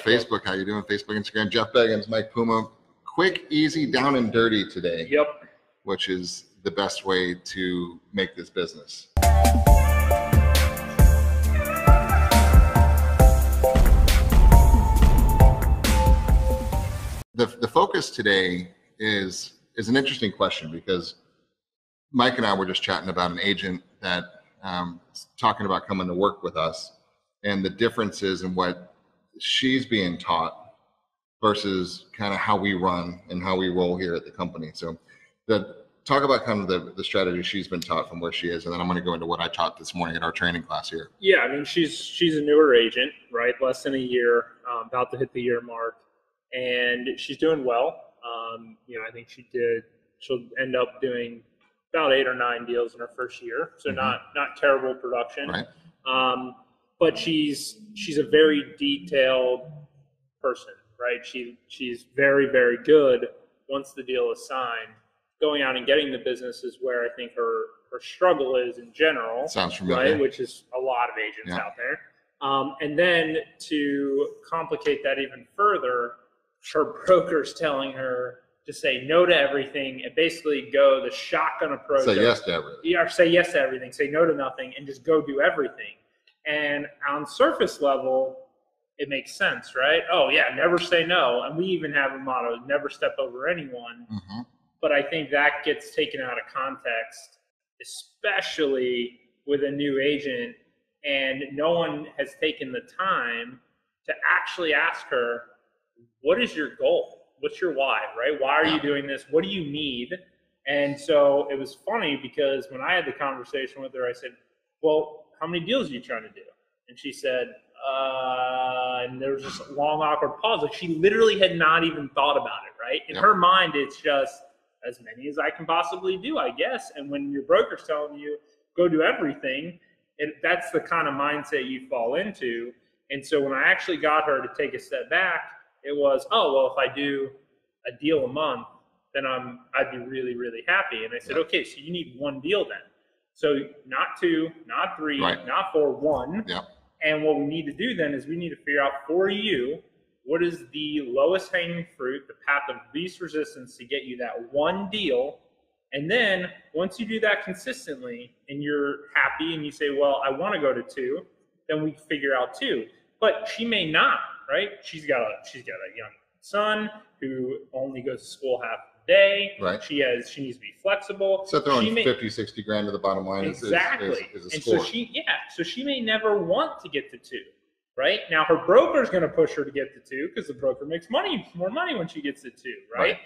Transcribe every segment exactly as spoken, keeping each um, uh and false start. Facebook, how you doing? Facebook, Instagram, Jeff Beggins, Mike Puma. Quick, easy, down and dirty today. Yep. Which is the best way to make this business. The, the focus today is, is an interesting question, because Mike and I were just chatting about an agent that um, is talking about coming to work with us, and the differences in what she's being taught versus kind of how we run and how we roll here at the company. So the talk about kind of the, the strategy she's been taught from where she is, and then I'm going to go into what I taught this morning in our training class here. Yeah, I mean, she's she's a newer agent, right? Less than a year, um, about to hit the year mark, and she's doing well. Um, you know, I think she did, she'll end up doing about eight or nine deals in her first year, so mm-hmm. not not terrible production. Right. Um, but she's she's a very detailed person, right? She she's very very good once the deal is signed. Going out and getting the business is where I think her, her struggle is in general. Sounds familiar. Right? Which is a lot of agents yeah. out there. Um, and then to complicate that even further, her broker's telling her to say no to everything and basically go the shotgun approach. Say yes to everything. Yeah, say yes to everything, say no to nothing, and just go do everything. And on surface level, it makes sense, right? Oh yeah, never say no. And we even have a motto, never step over anyone. Mm-hmm. But I think that gets taken out of context, especially with a new agent, and no one has taken the time to actually ask her, what is your goal? What's your why, right? Why are you doing this? What do you need? And so it was funny, because when I had the conversation with her, I said, well, how many deals are you trying to do? And she said, uh, and there was just a long, awkward pause. Like, she literally had not even thought about it, right? In yep. her mind, it's just, as many as I can possibly do, I guess. And when your broker's telling you, go do everything, and that's the kind of mindset you fall into. And so when I actually got her to take a step back, it was, oh, well, if I do a deal a month, then I'm, I'd be really, really happy. And I said, yeah. okay, so you need one deal then. So not two, not three, right. not four, one. Yeah. And what we need to do then is we need to figure out for you, what is the lowest hanging fruit, the path of least resistance to get you that one deal? And then once you do that consistently and you're happy and you say, well, I want to go to two, then we figure out two. But she may not, right? She's got a, she's got a young son who only goes to school half the day. Right. She has, she needs to be flexible. So throwing may, fifty, sixty grand to the bottom line exactly. is, is, is a score. And so she, yeah, so she may never want to get to two. Right? Now, her broker is going to push her to get to two, because the broker makes money, more money when she gets to two, right? right?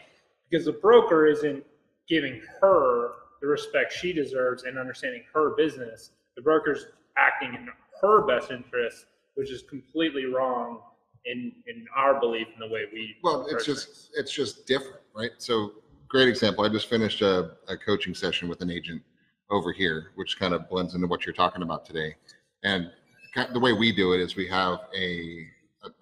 Because the broker isn't giving her the respect she deserves and understanding her business. The broker's acting in her best interest, which is completely wrong in, in our belief in the way we... Well, it's just, it's just different, right? So, great example. I just finished a, a coaching session with an agent over here, which kind of blends into what you're talking about today. And the way we do it is we have a,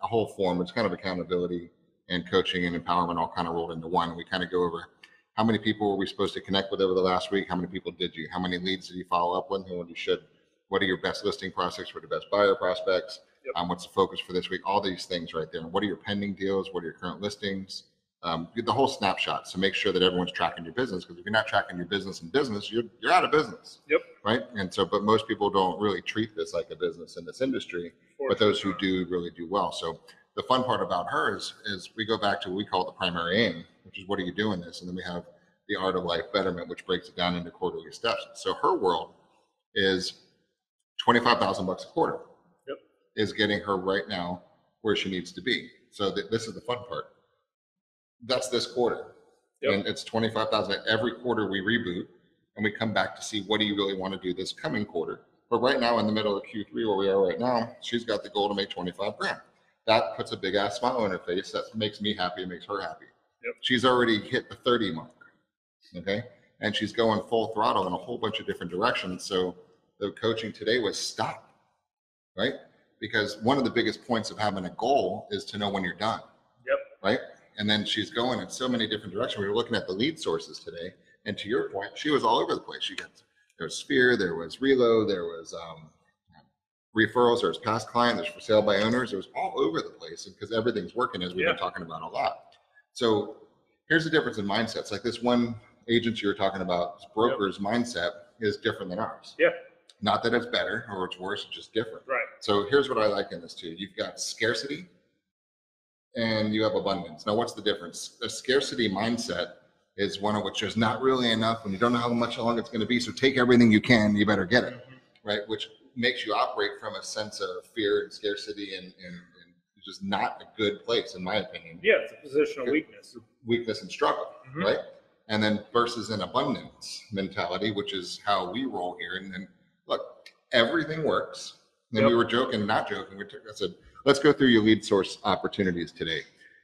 a whole form. It's kind of accountability and coaching and empowerment all kind of rolled into one. We kind of go over how many people were we supposed to connect with over the last week? How many people did you? How many leads did you follow up with? Who you should? What are your best listing prospects? What are your best buyer prospects? Yep. Um, what's the focus for this week? All these things right there. And what are your pending deals? What are your current listings? Um, the whole snapshot. So make sure that everyone's tracking your business, because if you're not tracking your business in business, you're, you're out of business. Yep. Right. And so, but most people don't really treat this like a business in this industry, but those who do really do well. So the fun part about her is, is we go back to what we call the primary aim, which is what are you doing this? And then we have the art of life betterment, which breaks it down into quarterly steps. So her world is twenty-five thousand bucks a quarter yep. is getting her right now where she needs to be. So th this is the fun part. That's this quarter yep. and it's twenty-five thousand. Every quarter we reboot and we come back to see what do you really want to do this coming quarter. But right now in the middle of Q three where we are right now, she's got the goal to make twenty-five grand. That puts a big ass smile on her face. That makes me happy. It makes her happy. Yep. She's already hit the thirty mark. Okay. And she's going full throttle in a whole bunch of different directions. So the coaching today was stop, right? Because one of the biggest points of having a goal is to know when you're done. Yep. Right. And then she's going in so many different directions. We were looking at the lead sources today. And to your point, she was all over the place. She got, there was Sphere, there was Relo, there was um, referrals, there's past client, there's for sale by owners, there's all over the place because everything's working, as we've yeah. been talking about a lot. So here's the difference in mindsets. Like this one agent you were talking about, broker's yep. mindset is different than ours. Yeah. Not that it's better or it's worse, it's just different. Right. So here's what I like in this too. You've got scarcity and you have abundance. Now what's the difference? A scarcity mindset is one in which there's not really enough and you don't know how much how long it's going to be. So take everything you can, you better get it. Mm-hmm. Right. Which makes you operate from a sense of fear and scarcity and, and, and just not a good place, in my opinion. Yeah, it's a position of weakness. Weakness and struggle, mm-hmm. right? And then versus an abundance mentality, which is how we roll here. And then look, everything works. And then yep. we were joking, not joking. We took, I said, let's go through your lead source opportunities today.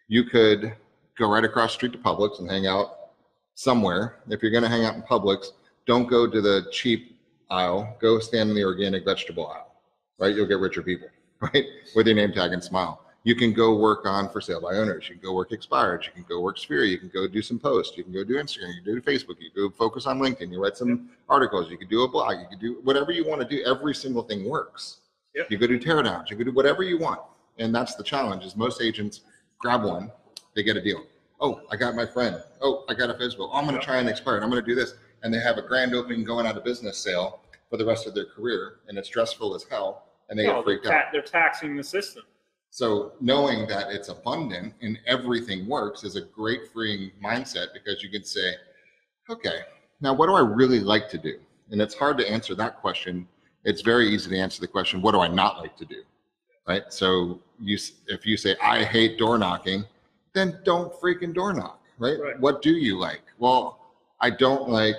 You could go right across the street to Publix and hang out somewhere. If you're going to hang out in Publix, don't go to the cheap aisle, go stand in the organic vegetable aisle, right? You'll get richer people, right? With your name tag and smile. You can go work on for sale by owners. You can go work expired. You can go work Sphere. You can go do some posts. You can go do Instagram. You can do Facebook. You can go focus on LinkedIn. You write some articles. You can do a blog. You can do whatever you want to do. Every single thing works. Yep. You go do teardowns. You can do whatever you want. And that's the challenge is most agents grab one, they get a deal. Oh, I got my friend. Oh, I got a Facebook. Oh, I'm going to try and expired. I'm going to do this. And they have a grand opening going out of business sale for the rest of their career, and it's stressful as hell, and they no, get freaked ta- out. They're taxing the system. So knowing that it's abundant and everything works is a great freeing mindset because you can say, okay, now what do I really like to do? And it's hard to answer that question. It's very easy to answer the question, what do I not like to do? Right? So you, if you say, I hate door knocking, then don't freaking door knock, right? right? What do you like? Well, I don't like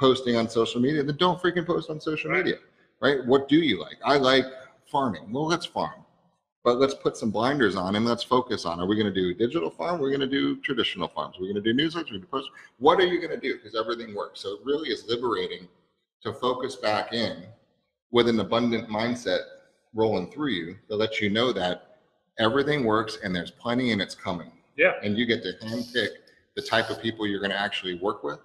posting on social media, then don't freaking post on social right. media, right? What do you like? I like farming. Well, let's farm, but let's put some blinders on and let's focus on, are we going to do digital farm? We're going to do traditional farms. We're going to do newsletters. We're going to post. What are you going to do? Because everything works. So it really is liberating to focus back in with an abundant mindset rolling through you that lets you know that everything works and there's plenty and it's coming. Yeah. And you get to handpick the type of people you're going to actually work with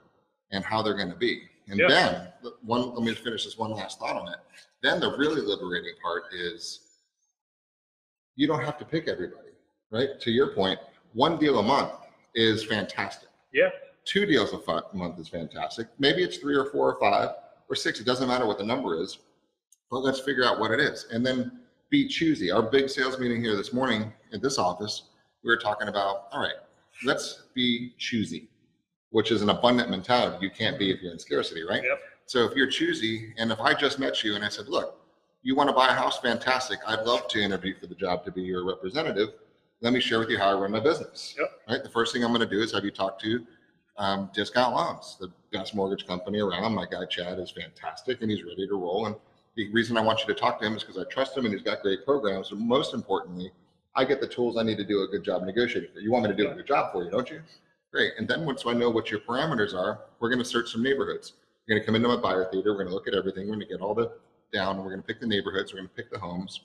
and how they're going to be. And yep. then one, let me finish this one last thought on it. Then the really liberating part is you don't have to pick everybody, right? To your point, one deal a month is fantastic. Yeah. Two deals a f- month is fantastic. Maybe it's three or four or five or six. It doesn't matter what the number is, but let's figure out what it is and then be choosy. Our big sales meeting here this morning at this office, we were talking about, all right, let's be choosy, which is an abundant mentality. You can't be if you're in scarcity, right? Yep. So if you're choosy, and if I just met you and I said, look, you want to buy a house? Fantastic. I'd love to interview for the job to be your representative. Let me share with you how I run my business. Yep. Right. The first thing I'm going to do is have you talk to um, Discount Loans, the best mortgage company around. My guy Chad is fantastic, and he's ready to roll. And the reason I want you to talk to him is because I trust him, and he's got great programs. And most importantly, I get the tools I need to do a good job negotiating for. You want me to do a good job for you, don't you? Great. And then once I know what your parameters are, we're going to search some neighborhoods. We're going to come into my buyer theater. We're going to look at everything. We're going to get all the down. We're going to pick the neighborhoods. We're going to pick the homes.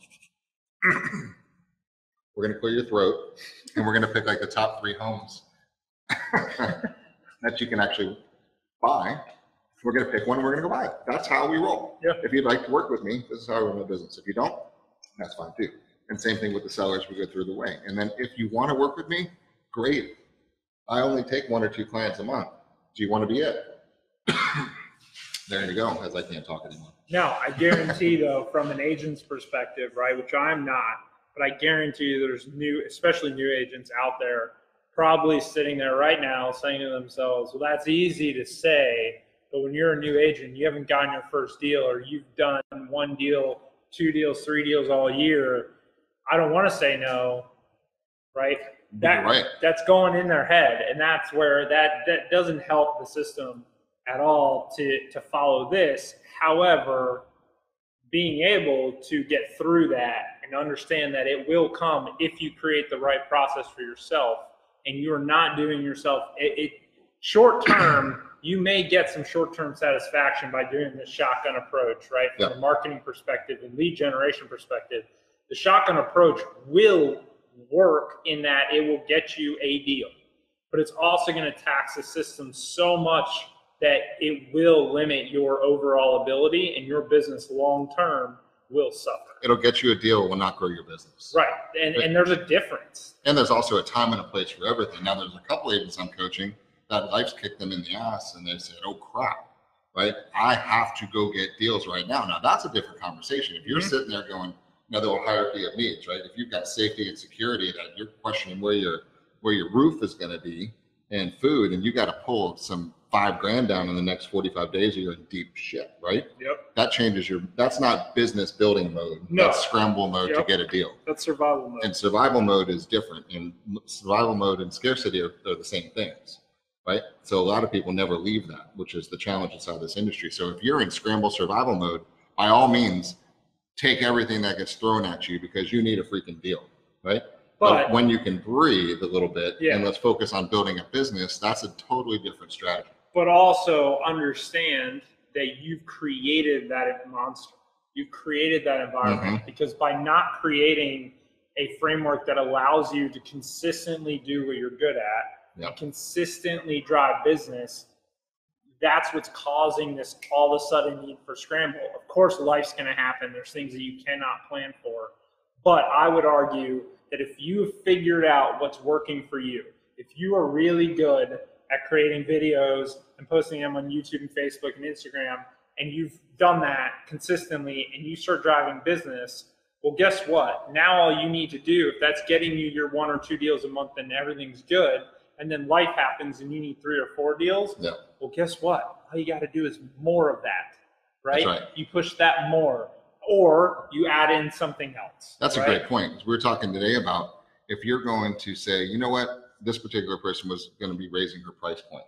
We're going to clear your throat. And we're going to pick like the top three homes that you can actually buy. We're going to pick one and we're going to go buy it. That's how we roll. Yeah. If you'd like to work with me, this is how I run my business. If you don't, that's fine too. And same thing with the sellers. We go through the way. And then if you want to work with me, great. I only take one or two clients a month. Do you want to be it? There you go, as I can't talk anymore. No, I guarantee though, from an agent's perspective, right, which I'm not, but I guarantee there's new, especially new agents out there, probably sitting there right now saying to themselves, well, that's easy to say, but when you're a new agent, you haven't gotten your first deal or you've done one deal, two deals, three deals all year. I don't want to say no, right? That, right. That's going in their head, and that's where that, that doesn't help the system at all to, to follow this. However, being able to get through that and understand that it will come if you create the right process for yourself and you're not doing yourself it, it short term, you may get some short term satisfaction by doing this shotgun approach, right? From yeah. a marketing perspective and lead generation perspective, the shotgun approach will work in that it will get you a deal, but it's also going to tax the system so much that it will limit your overall ability and your business long term will suffer. It'll get you a deal. It will not grow your business. Right. And, but, and there's a difference. And there's also a time and a place for everything. Now, there's a couple agents I'm coaching that life's kicked them in the ass and they said, oh, crap, right? I have to go get deals right now. Now, that's a different conversation. If you're mm-hmm. sitting there going, another hierarchy of needs, right? If you've got safety and security that you're questioning where your where your roof is going to be and food, and you got to pull some five grand down in the next forty-five days, you're in deep shit, right? Yep. That changes your, that's not business building mode. No. That's scramble mode yep. to get a deal. That's survival mode. And survival mode is different. And survival mode and scarcity are, are the same things, right? So a lot of people never leave that, which is the challenge inside this industry. So if you're in scramble survival mode, by all means, take everything that gets thrown at you because you need a freaking deal, right? But, but when you can breathe a little bit yeah. and let's focus on building a business, that's a totally different strategy. But also understand that you've created that monster. You've created that environment mm-hmm. because by not creating a framework that allows you to consistently do what you're good at, yep. and consistently drive business, that's what's causing this all of a sudden need for scramble. Of course, life's going to happen. There's things that you cannot plan for. But I would argue that if you've figured out what's working for you, if you are really good at creating videos and posting them on YouTube and Facebook and Instagram, and you've done that consistently and you start driving business, well, guess what? Now all you need to do, if that's getting you your one or two deals a month and everything's good, and then life happens and you need three or four deals, yeah. well, guess what? All you got to do is more of that, right? That's right. You push that more or you add in something else. That's right? A great point. We were talking today about if you're going to say, you know what, this particular person was going to be raising her price point,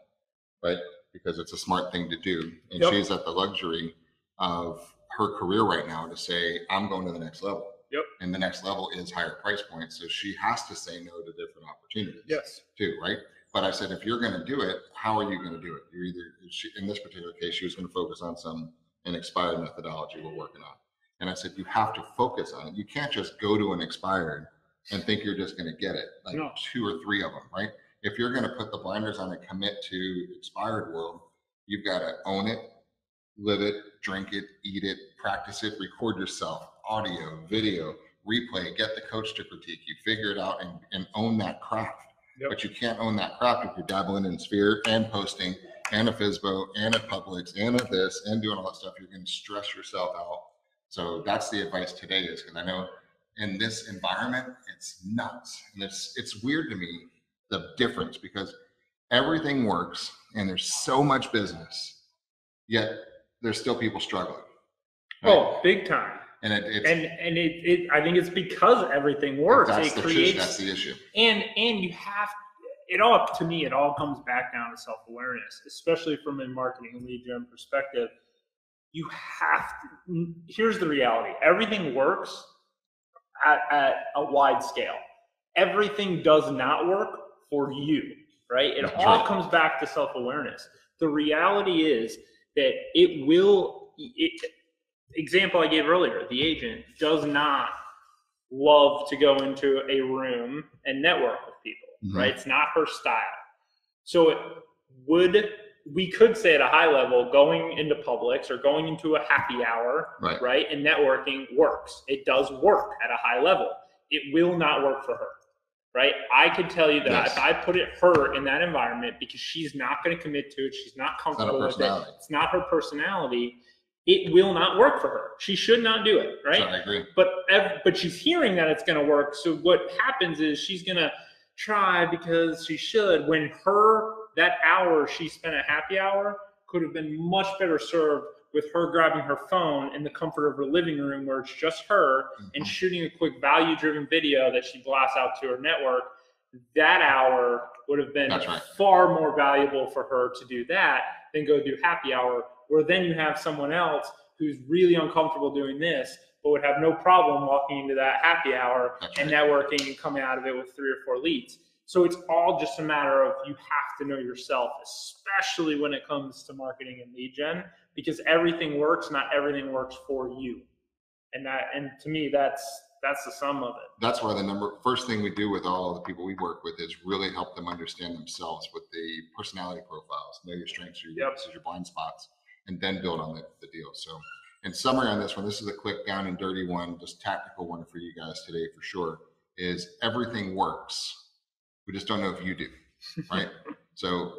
right? Because it's a smart thing to do. And yep. she's at the luxury of her career right now to say, I'm going to the next level. Yep. And the next level is higher price points. So she has to say no to different opportunities. Yes. Too, right? But I said, if you're going to do it, how are you going to do it? You're either, she, in this particular case, she was going to focus on some, an expired methodology we're working on. And I said, you have to focus on it. You can't just go to an expired and think you're just going to get it, like no. two or three of them, right? If you're going to put the blinders on and commit to expired world, you've got to own it, live it, drink it, eat it, practice it, record yourself. Audio, video, replay, get the coach to critique you, figure it out and, and own that craft. Yep. But you can't own that craft if you're dabbling in Sphere and posting and a FISBO and a Publix and a this and doing all that stuff. You're going to stress yourself out. So that's the advice today is because I know in this environment, it's nuts. And it's, it's weird to me, the difference, because everything works and there's so much business, yet there's still people struggling. Right? Oh, big time. And it, it's, and, and it, it, I think it's because everything works. That's it the creates, issue. That's the issue. And, and you have, it all, to me, it all comes back down to self-awareness, especially from a marketing and lead gen perspective. You have to, here's the reality. Everything works at, at a wide scale. Everything does not work for you, right? It that's all right. comes back to self-awareness. The reality is that it will, it, example I gave earlier, the agent does not love to go into a room and network with people, mm-hmm. right? It's not her style. So it would, we could say at a high level, going into Publix or going into a happy hour, right? right and networking works. It does work at a high level. It will not work for her, right? I could tell you that yes. if I put it, her in that environment, because she's not going to commit to it, she's not comfortable with it, it's not her personality, it will not work for her. She should not do it, right? I agree. But but she's hearing that it's going to work. So what happens is she's going to try because she should. When her that hour she spent at happy hour could have been much better served with her grabbing her phone in the comfort of her living room where it's just her mm-hmm. and shooting a quick value-driven video that she blasts out to her network. That hour would have been right. far more valuable for her to do that than go do happy hour, where then you have someone else who's really uncomfortable doing this, but would have no problem walking into that happy hour That's and right. networking and coming out of it with three or four leads. So it's all just a matter of you have to know yourself, especially when it comes to marketing and lead gen, because everything works, not everything works for you. And that, and to me, that's that's the sum of it. That's why the number first thing we do with all the people we work with is really help them understand themselves with the personality profiles, know your strengths, your weaknesses, yep. your blind spots, and then build on the, the deal. So And summary on this one, this is a quick down and dirty one, just tactical one for you guys today for sure, is everything works. We just don't know if you do, right? So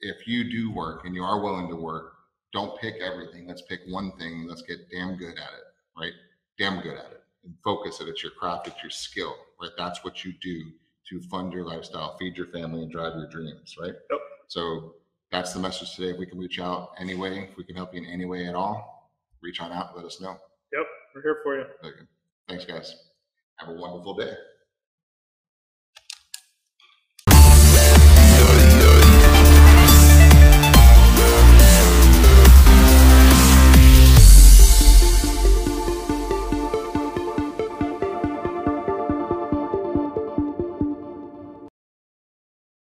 if you do work and you are willing to work, don't pick everything. Let's pick one thing. Let's get damn good at it, right? Damn good at it and focus it. It's your craft. It's your skill, right? That's what you do to fund your lifestyle, feed your family, and drive your dreams, right? Yep. So that's the message today. If we can reach out any way, if we can help you in any way at all, reach on out, let us know. Yep, we're here for you. Okay. Thanks, guys. Have a wonderful day.